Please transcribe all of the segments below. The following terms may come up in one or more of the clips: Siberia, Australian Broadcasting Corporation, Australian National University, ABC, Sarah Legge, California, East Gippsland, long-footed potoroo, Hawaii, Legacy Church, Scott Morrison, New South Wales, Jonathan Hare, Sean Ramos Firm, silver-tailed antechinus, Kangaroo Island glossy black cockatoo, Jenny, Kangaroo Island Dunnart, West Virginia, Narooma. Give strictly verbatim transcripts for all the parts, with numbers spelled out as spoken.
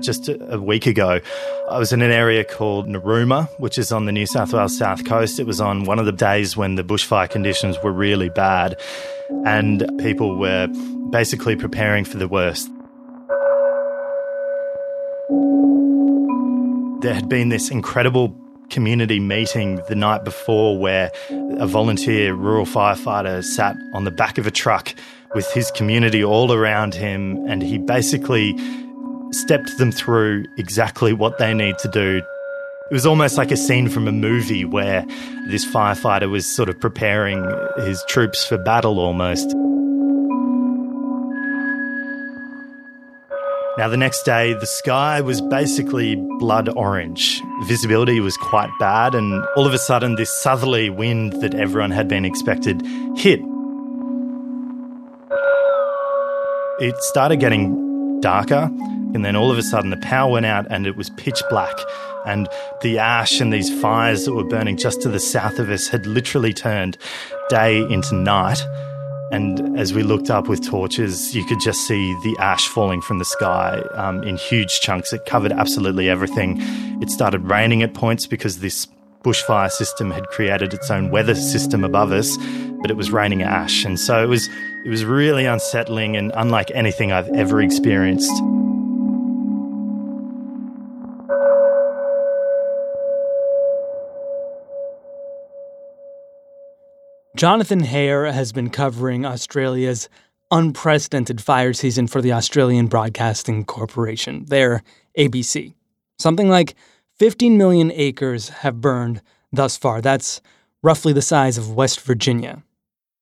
Just a week ago, I was in an area called Narooma, which is on the New South Wales south coast. It was on one of the days when the bushfire conditions were really bad, and people were basically preparing for the worst. There had been this incredible community meeting the night before where a volunteer rural firefighter sat on the back of a truck with his community all around him, and he basically stepped them through exactly what they need to do. It was almost like a scene from a movie where this firefighter was sort of preparing his troops for battle almost. Now, the next day, the sky was basically blood orange. Visibility was quite bad, and all of a sudden, this southerly wind that everyone had been expected hit. It started getting darker, and then all of a sudden the power went out and it was pitch black, and the ash and these fires that were burning just to the south of us had literally turned day into night. And as we looked up with torches, you could just see the ash falling from the sky um, in huge chunks. It covered absolutely everything. It started raining at points because this bushfire system had created its own weather system above us, but it was raining ash. And so it was, it was really unsettling and unlike anything I've ever experienced. Jonathan Hare has been covering Australia's unprecedented fire season for the Australian Broadcasting Corporation, their A B C. Something like fifteen million acres have burned thus far. That's roughly the size of West Virginia.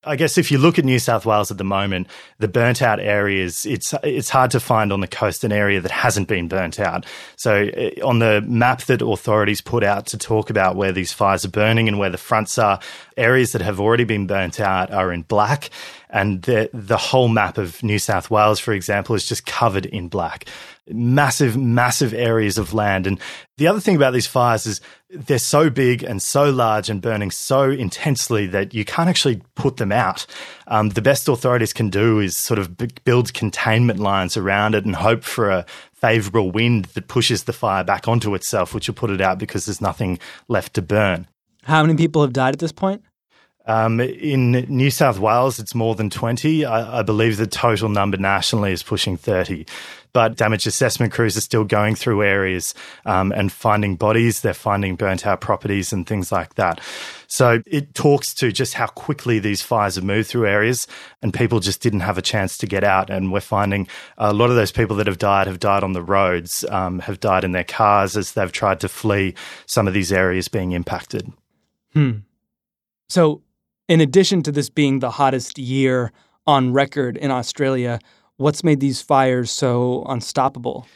I guess if you look at New South Wales at the moment, the burnt out areas, it's it's hard to find on the coast an area that hasn't been burnt out. So on the map that authorities put out to talk about where these fires are burning and where the fronts are, areas that have already been burnt out are in black. And the, the whole map of New South Wales, for example, is just covered in black. Massive, massive areas of land. And the other thing about these fires is they're so big and so large and burning so intensely that you can't actually put them out. Um, the best authorities can do is sort of build containment lines around it and hope for a favourable wind that pushes the fire back onto itself, which will put it out because there's nothing left to burn. How many people have died at this point? Um, in New South Wales, it's more than twenty. I, I believe the total number nationally is pushing thirty. But damage assessment crews are still going through areas um, and finding bodies. They're finding burnt-out properties and things like that. So it talks to just how quickly these fires have moved through areas, and people just didn't have a chance to get out. And we're finding a lot of those people that have died have died on the roads, um, have died in their cars as they've tried to flee some of these areas being impacted. Hmm. So, in addition to this being the hottest year on record in Australia, what's made these fires so unstoppable?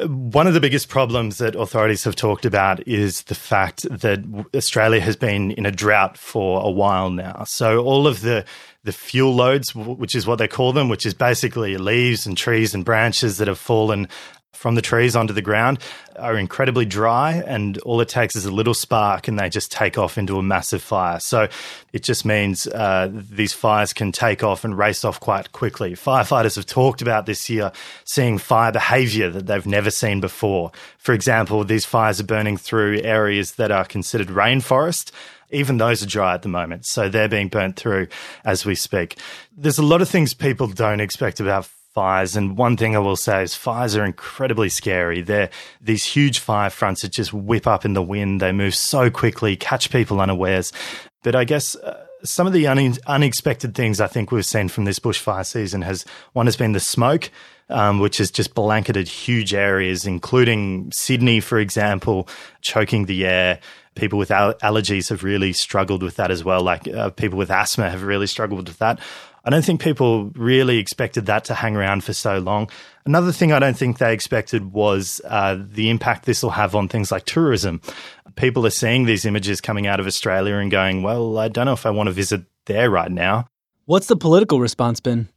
One of the biggest problems that authorities have talked about is the fact that Australia has been in a drought for a while now. So all of the the fuel loads, which is what they call them, which is basically leaves and trees and branches that have fallen from the trees onto the ground, are incredibly dry, and all it takes is a little spark and they just take off into a massive fire. So it just means uh, these fires can take off and race off quite quickly. Firefighters have talked about this year seeing fire behaviour that they've never seen before. For example, these fires are burning through areas that are considered rainforest. Even those are dry at the moment, so they're being burnt through as we speak. There's a lot of things people don't expect about fires. And one thing I will say is fires are incredibly scary. They're these huge fire fronts that just whip up in the wind. They move so quickly, catch people unawares. But I guess uh, some of the un- unexpected things I think we've seen from this bushfire season has, one has been the smoke, um, which has just blanketed huge areas, including Sydney, for example, choking the air. People with al- allergies have really struggled with that as well. Like uh, people with asthma have really struggled with that. I don't think people really expected that to hang around for so long. Another thing I don't think they expected was uh, the impact this will have on things like tourism. People are seeing these images coming out of Australia and going, well, I don't know if I want to visit there right now. What's the political response been?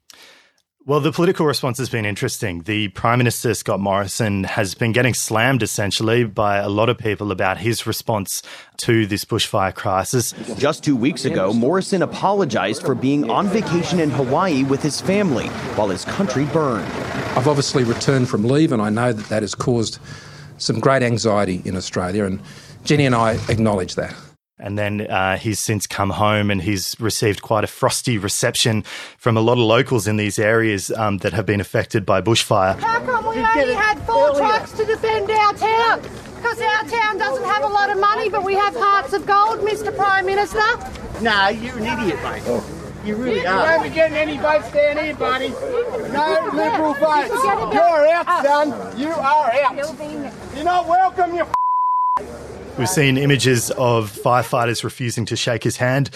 Well, the political response has been interesting. The Prime Minister, Scott Morrison, has been getting slammed essentially by a lot of people about his response to this bushfire crisis. Just two weeks ago, Morrison apologized for being on vacation in Hawaii with his family while his country burned. I've obviously returned from leave, and I know that that has caused some great anxiety in Australia, and Jenny and I acknowledge that. And then uh, he's since come home and he's received quite a frosty reception from a lot of locals in these areas um, that have been affected by bushfire. How come we only had four trucks to defend our town? Because our town doesn't have a lot of money, but we have hearts of gold, Mister Prime Minister. Nah, you're an idiot, mate. You really are. You won't be getting any votes down here, buddy. No Liberal votes. You're out, son. You are out. You're not welcome, you We've seen images of firefighters refusing to shake his hand.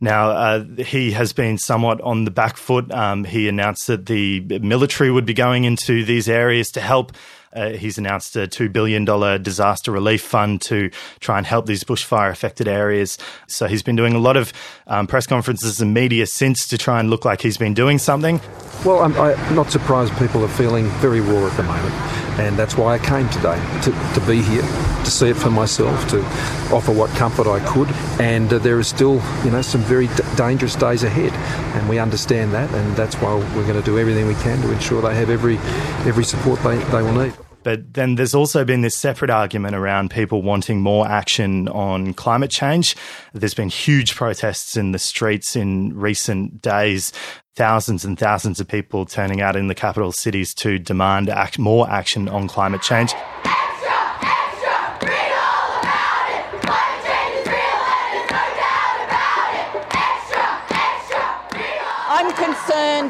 Now, uh, he has been somewhat on the back foot. Um, he announced that the military would be going into these areas to help. Uh, he's announced a two billion dollars disaster relief fund to try and help these bushfire-affected areas. So he's been doing a lot of um, press conferences and media since to try and look like he's been doing something. Well, I'm, I'm not surprised people are feeling very raw at the moment. And that's why I came today, to, to be here, to see it for myself, to offer what comfort I could. And uh, there is still, you know, some very d- dangerous days ahead. And we understand that. And that's why we're going to do everything we can to ensure they have every every support they, they will need. But then there's also been this separate argument around people wanting more action on climate change. There's been huge protests in the streets in recent days, thousands and thousands of people turning out in the capital cities to demand act- more action on climate change.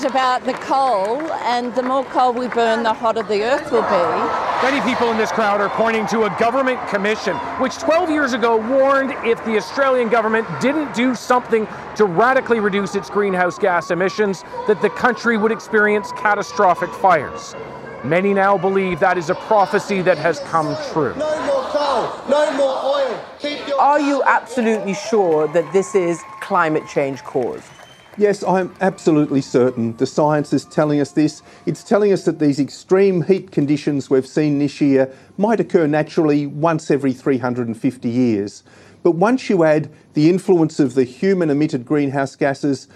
About the coal, and the more coal we burn, the hotter the earth will be. Many people in this crowd are pointing to a government commission, which twelve years ago warned if the Australian government didn't do something to radically reduce its greenhouse gas emissions, that the country would experience catastrophic fires. Many now believe that is a prophecy that has come true. No more coal, no more oil. Keep your- Are you absolutely sure that this is climate change caused? Yes, I'm absolutely certain. The science is telling us this. It's telling us that these extreme heat conditions we've seen this year might occur naturally once every three hundred fifty years. But once you add the influence of the human-emitted greenhouse gases,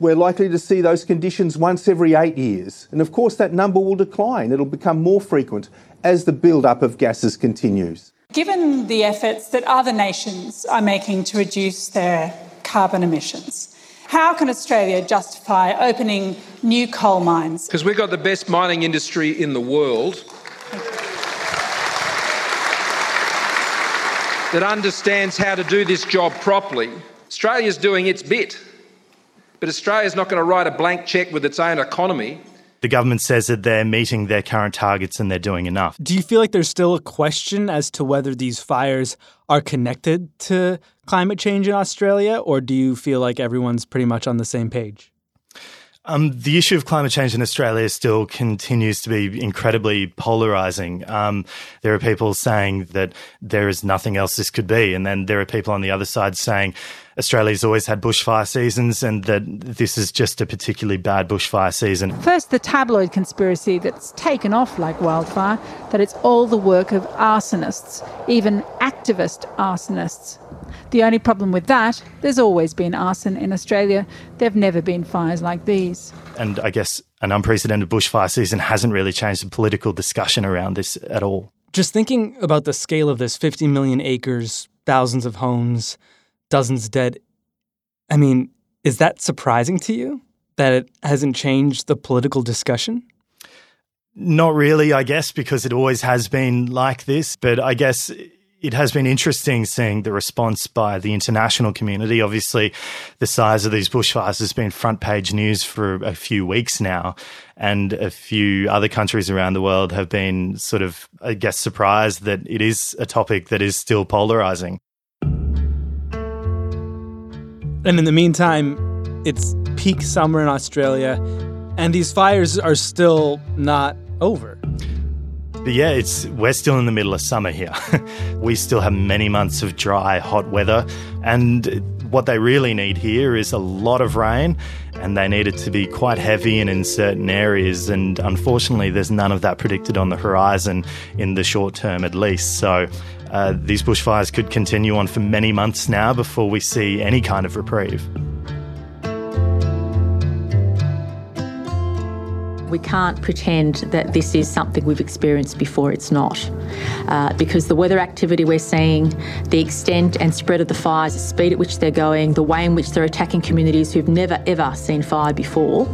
we're likely to see those conditions once every eight years. And of course, that number will decline. It'll become more frequent as the build-up of gases continues. Given the efforts that other nations are making to reduce their carbon emissions, how can Australia justify opening new coal mines? Because we've got the best mining industry in the world that understands how to do this job properly. Australia's doing its bit, but Australia's not going to write a blank cheque with its own economy. The government says that they're meeting their current targets and they're doing enough. Do you feel like there's still a question as to whether these fires are connected to climate change in Australia, or do you feel like everyone's pretty much on the same page? Um, the issue of climate change in Australia still continues to be incredibly polarising. Um, there are people saying that there is nothing else this could be, and then there are people on the other side saying Australia's always had bushfire seasons and that this is just a particularly bad bushfire season. First, the tabloid conspiracy that's taken off like wildfire, that it's all the work of arsonists, even activist arsonists. The only problem with that, there's always been arson in Australia. There have never been fires like these. And I guess an unprecedented bushfire season hasn't really changed the political discussion around this at all. Just thinking about the scale of this, fifty million acres, thousands of homes, dozens dead. I mean, is that surprising to you that it hasn't changed the political discussion? Not really, I guess, because it always has been like this. But I guess it has been interesting seeing the response by the international community. Obviously, the size of these bushfires has been front-page news for a few weeks now, and a few other countries around the world have been sort of, I guess, surprised that it is a topic that is still polarising. And in the meantime, it's peak summer in Australia, and these fires are still not over. But yeah, it's we're still in the middle of summer here. We still have many months of dry, hot weather. And what they really need here is a lot of rain, and they need it to be quite heavy and in certain areas. And unfortunately, there's none of that predicted on the horizon in the short term at least. So uh, these bushfires could continue on for many months now before we see any kind of reprieve. We can't pretend that this is something we've experienced before. It's not. Uh, because the weather activity we're seeing, the extent and spread of the fires, the speed at which they're going, the way in which they're attacking communities who've never, ever seen fire before,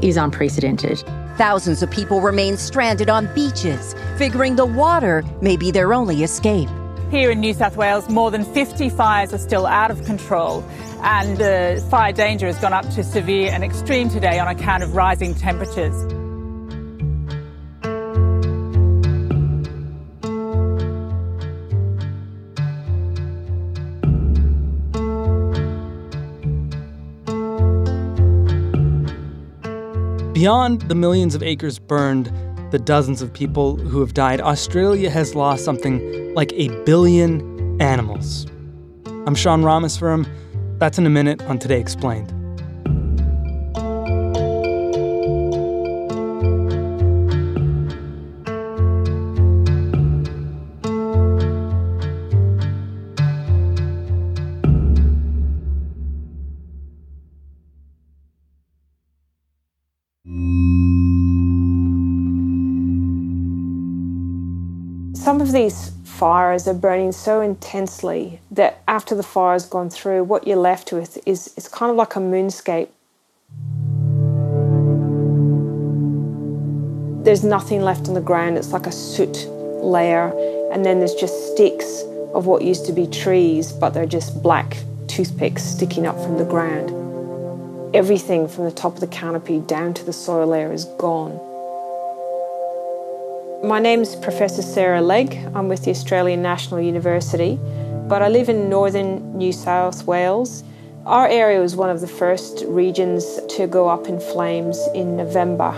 is unprecedented. Thousands of people remain stranded on beaches, figuring the water may be their only escape. Here in New South Wales, more than fifty fires are still out of control, and the uh, fire danger has gone up to severe and extreme today on account of rising temperatures. Beyond the millions of acres burned, the dozens of people who have died, Australia has lost something like a billion animals. I'm Sean Ramos Firm. That's in a minute on Today Explained. Some of these fires are burning so intensely that after the fire's gone through, what you're left with is it's kind of like a moonscape. There's nothing left on the ground. It's like a soot layer, and then there's just sticks of what used to be trees, but they're just black toothpicks sticking up from the ground. Everything from the top of the canopy down to the soil layer is gone. My name's Professor Sarah Legge. I'm with the Australian National University, but I live in northern New South Wales. Our area was one of the first regions to go up in flames in November.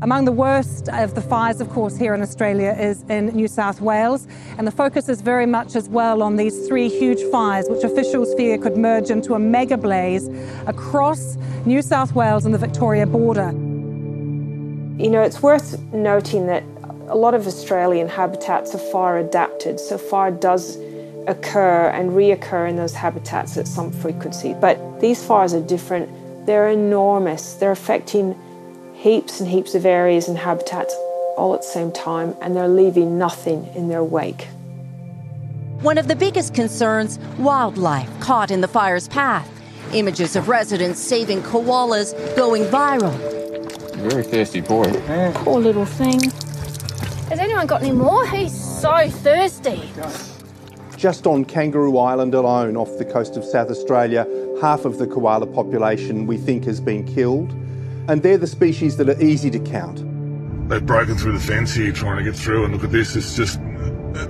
Among the worst of the fires, of course, here in Australia is in New South Wales, and the focus is very much as well on these three huge fires, which officials fear could merge into a mega blaze across New South Wales and the Victoria border. You know, it's worth noting that a lot of Australian habitats are fire adapted, so fire does occur and reoccur in those habitats at some frequency. But these fires are different. They're enormous. They're affecting heaps and heaps of areas and habitats all at the same time, and they're leaving nothing in their wake. One of the biggest concerns, wildlife caught in the fire's path. Images of residents saving koalas going viral. Very thirsty boy. Yeah. Poor little thing. Has anyone got any more? He's so thirsty. Just on Kangaroo Island alone, off the coast of South Australia, half of the koala population we think has been killed. And they're the species that are easy to count. They've broken through the fence here trying to get through, and look at this, it's just,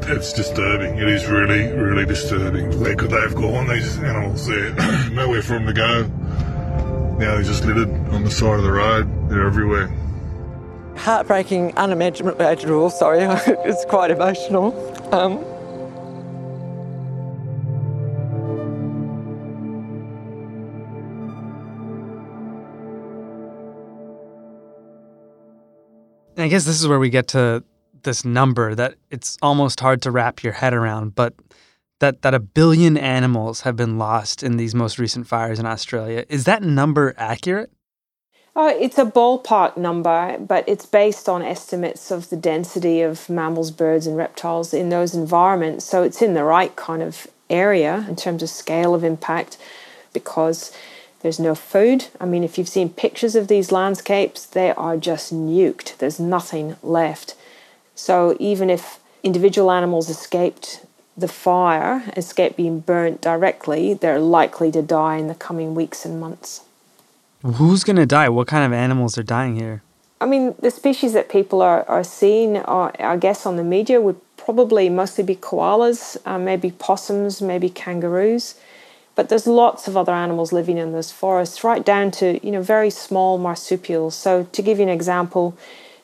it's disturbing. It is really, really disturbing. Where could they have gone, these animals? They're nowhere for them to go. Now they're just littered on the side of the road. They're everywhere. Heartbreaking, unimaginable, sorry, it's quite emotional. Um. And I guess this is where we get to this number that it's almost hard to wrap your head around, but that, that a billion animals have been lost in these most recent fires in Australia. Is that number accurate? Oh, it's a ballpark number, but it's based on estimates of the density of mammals, birds and reptiles in those environments. So it's in the right kind of area in terms of scale of impact, because There's no food. I mean, if you've seen pictures of these landscapes, they are just nuked. There's nothing left. So even if individual animals escaped the fire, escaped being burnt directly, they're likely to die in the coming weeks and months. Who's going to die? What kind of animals are dying here? I mean, the species that people are, are seeing, are, I guess, on the media would probably mostly be koalas, uh, maybe possums, maybe kangaroos. But there's lots of other animals living in those forests, right down to, you know, very small marsupials. So to give you an example,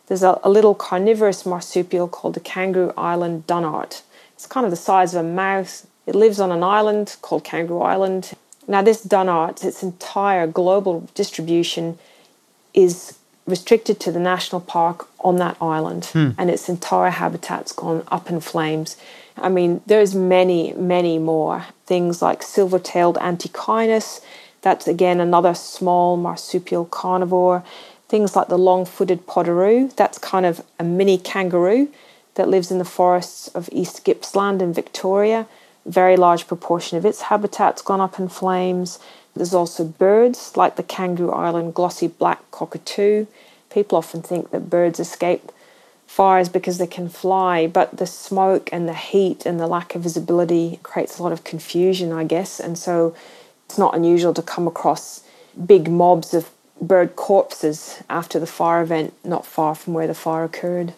there's a, a little carnivorous marsupial called the Kangaroo Island Dunnart. It's kind of the size of a mouse. It lives on an island called Kangaroo Island. Now, this Dunnart, its entire global distribution is restricted to the national park on that island, hmm. and its entire habitat's gone up in flames. I mean, there's many, many more. Things like silver-tailed antechinus, that's again another small marsupial carnivore. Things like the long-footed potoroo, that's kind of a mini kangaroo that lives in the forests of East Gippsland in Victoria. Very large proportion of its habitat's gone up in flames. There's also birds, like the Kangaroo Island glossy black cockatoo. People often think that birds escape fires because they can fly, but the smoke and the heat and the lack of visibility creates a lot of confusion, I guess. And so it's not unusual to come across big mobs of bird corpses after the fire event, not far from where the fire occurred.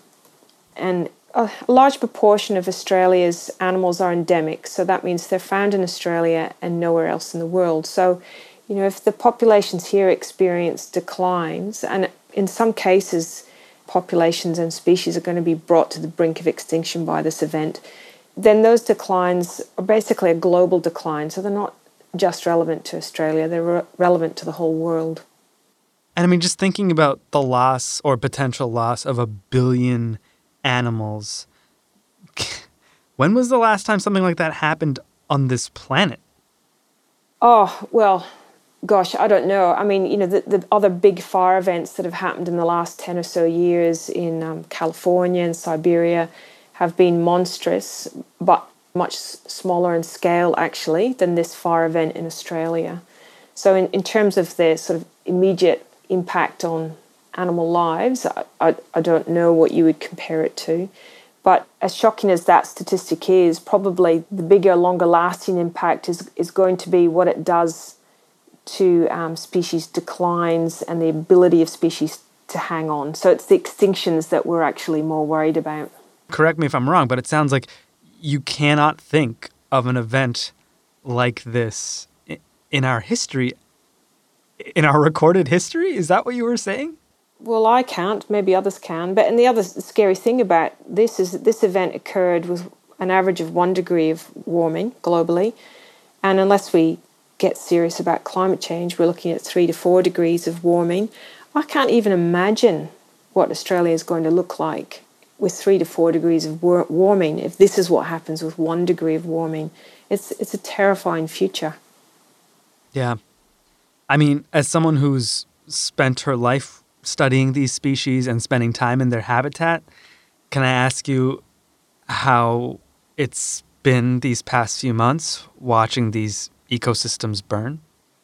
And a large proportion of Australia's animals are endemic, so that means they're found in Australia and nowhere else in the world. So, you know, if the populations here experience declines, and in some cases populations and species are going to be brought to the brink of extinction by this event, then those declines are basically a global decline. So they're not just relevant to Australia, they're re- relevant to the whole world. And I mean, just thinking about the loss or potential loss of a billion animals. When was the last time something like that happened on this planet? Oh, well, gosh, I don't know. I mean, you know, the, the other big fire events that have happened in the last ten or so years in um, California and Siberia have been monstrous, but much smaller in scale, actually, than this fire event in Australia. So in, in terms of their sort of immediate impact on animal lives, I, I, I don't know what you would compare it to. But as shocking as that statistic is, probably the bigger, longer lasting impact is, is going to be what it does to um, species declines and the ability of species to hang on. So it's the extinctions that we're actually more worried about. Correct me if I'm wrong, but it sounds like you cannot think of an event like this in our history, in our recorded history? Is that what you were saying? Well, I can't. Maybe others can. But and the other scary thing about this is that this event occurred with an average of one degree of warming globally. And unless we get serious about climate change, we're looking at three to four degrees of warming. I can't even imagine what Australia is going to look like with three to four degrees of war- warming if this is what happens with one degree of warming. It's, it's a terrifying future. Yeah. I mean, as someone who's spent her life studying these species and spending time in their habitat, can I ask you how it's been these past few months watching these ecosystems burn?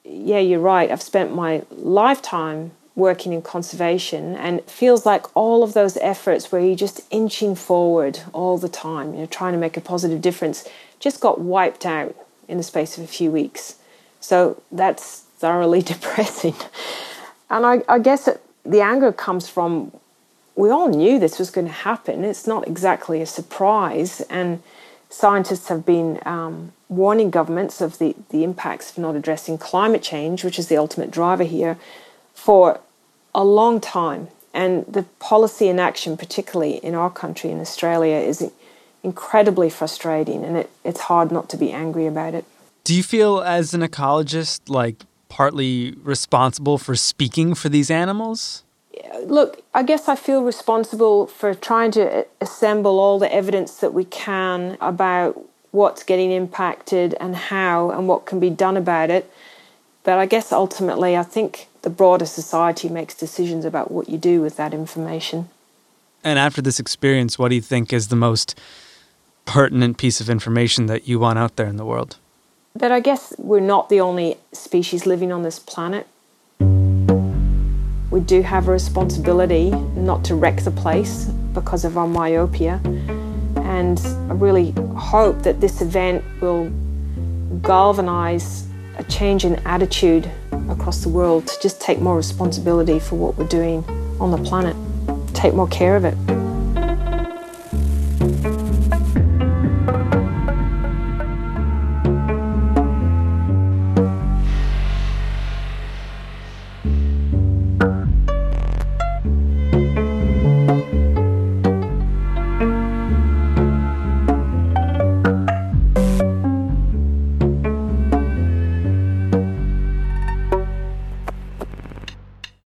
Yeah, you're right. I've spent my lifetime working in conservation, and it feels like all of those efforts where you're just inching forward all the time, you know, trying to make a positive difference, just got wiped out in the space of a few weeks. So that's thoroughly depressing. And I, I guess it the anger comes from, we all knew this was going to happen. It's not exactly a surprise. And scientists have been um, warning governments of the, the impacts of not addressing climate change, which is the ultimate driver here, for a long time. And the policy inaction, particularly in our country, in Australia, is incredibly frustrating. And it, it's hard not to be angry about it. Do you feel, as an ecologist, like partly responsible for speaking for these animals? Look, I guess I feel responsible for trying to assemble all the evidence that we can about what's getting impacted and how and what can be done about it. But I guess ultimately I think the broader society makes decisions about what you do with that information. And after this experience, what do you think is the most pertinent piece of information that you want out there in the world? But I guess we're not the only species living on this planet. We do have a responsibility not to wreck the place because of our myopia. And I really hope that this event will galvanise a change in attitude across the world to just take more responsibility for what we're doing on the planet, take more care of it.